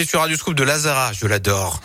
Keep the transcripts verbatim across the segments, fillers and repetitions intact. Je suis sur Radio Scoop de Lazara, je l'adore.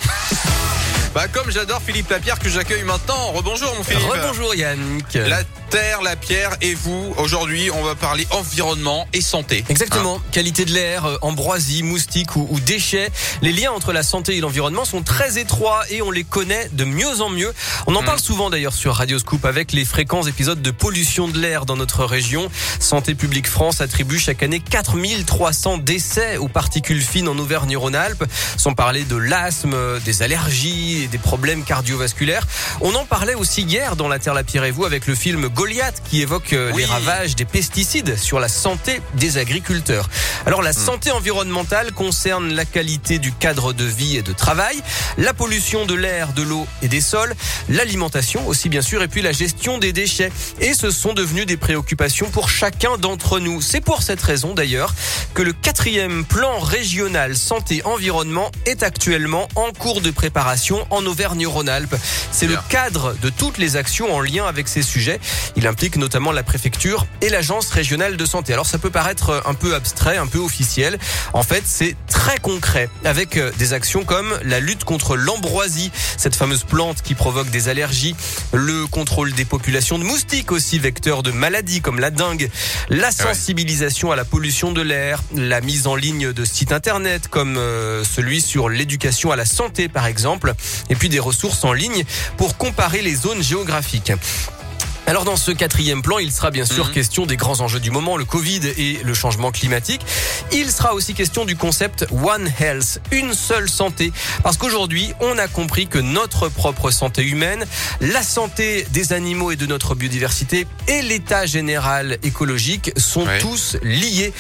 Bah comme j'adore Philippe Lapierre que j'accueille maintenant. Rebonjour mon Philippe. Rebonjour Yannick. La terre, la pierre et vous. Aujourd'hui, on va parler environnement et santé. Exactement. Hein, qualité de l'air, ambroisie, moustiques ou, ou déchets. Les liens entre la santé et l'environnement sont très étroits et on les connaît de mieux en mieux. On en mmh. parle souvent d'ailleurs sur Radio Scoop avec les fréquents épisodes de pollution de l'air dans notre région. Santé publique France attribue chaque année quatre mille trois cents décès aux particules fines en Auvergne-Rhône-Alpes. Sans parler de l'asthme, des allergies, et des problèmes cardiovasculaires. On en parlait aussi hier dans La Terre, la Pierre et vous avec le film Goliath qui évoque oui. les ravages des pesticides sur la santé des agriculteurs. Alors la mmh. santé environnementale concerne la qualité du cadre de vie et de travail, la pollution de l'air, de l'eau et des sols, l'alimentation aussi bien sûr et puis la gestion des déchets. Et ce sont devenus des préoccupations pour chacun d'entre nous. C'est pour cette raison d'ailleurs que le quatrième plan régional santé-environnement est actuellement en cours de préparation en Auvergne-Rhône-Alpes. C'est le cadre de toutes les actions en lien avec ces sujets. Il implique notamment la préfecture et l'agence régionale de santé. Alors ça peut paraître un peu abstrait, un peu officiel. En fait, c'est très concret avec des actions comme la lutte contre l'ambroisie, cette fameuse plante qui provoque des allergies, le contrôle des populations de moustiques aussi, vecteurs de maladies comme la dengue, la sensibilisation à la pollution de l'air, la mise en ligne de sites internet comme celui sur l'éducation à la santé par exemple. Et puis des ressources en ligne pour comparer les zones géographiques. Alors dans ce quatrième plan, il sera bien sûr mmh. question des grands enjeux du moment, le Covid et le changement climatique. Il sera aussi question du concept One Health, une seule santé. Parce qu'aujourd'hui, on a compris que notre propre santé humaine, la santé des animaux et de notre biodiversité et l'état général écologique sont oui. tous liés.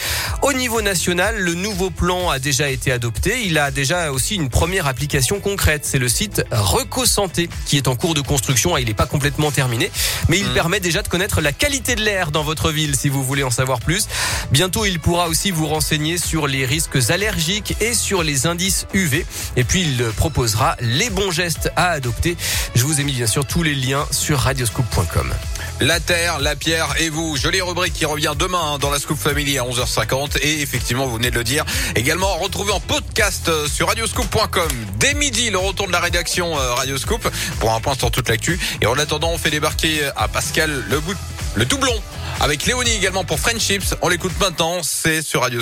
Au niveau national, le nouveau plan a déjà été adopté. Il a déjà aussi une première application concrète. C'est le site RecoSanté qui est en cours de construction. Il n'est pas complètement terminé, mais il mmh. permet déjà de connaître la qualité de l'air dans votre ville si vous voulez en savoir plus. Bientôt, il pourra aussi vous renseigner sur les risques allergiques et sur les indices U V. Et puis, il proposera les bons gestes à adopter. Je vous ai mis bien sûr tous les liens sur radioscoop point com. La terre, la pierre et vous. Jolie rubrique qui revient demain dans la Scoop Family à onze heures cinquante. Et effectivement, vous venez de le dire, également retrouvé en podcast sur radioscoop point com. Dès midi, le retour de la rédaction Radio Scoop pour un point sur toute l'actu. Et en attendant, on fait débarquer à Pascal Le Toublon avec Léonie également pour Friendships. On l'écoute maintenant, c'est sur Radio Scoop.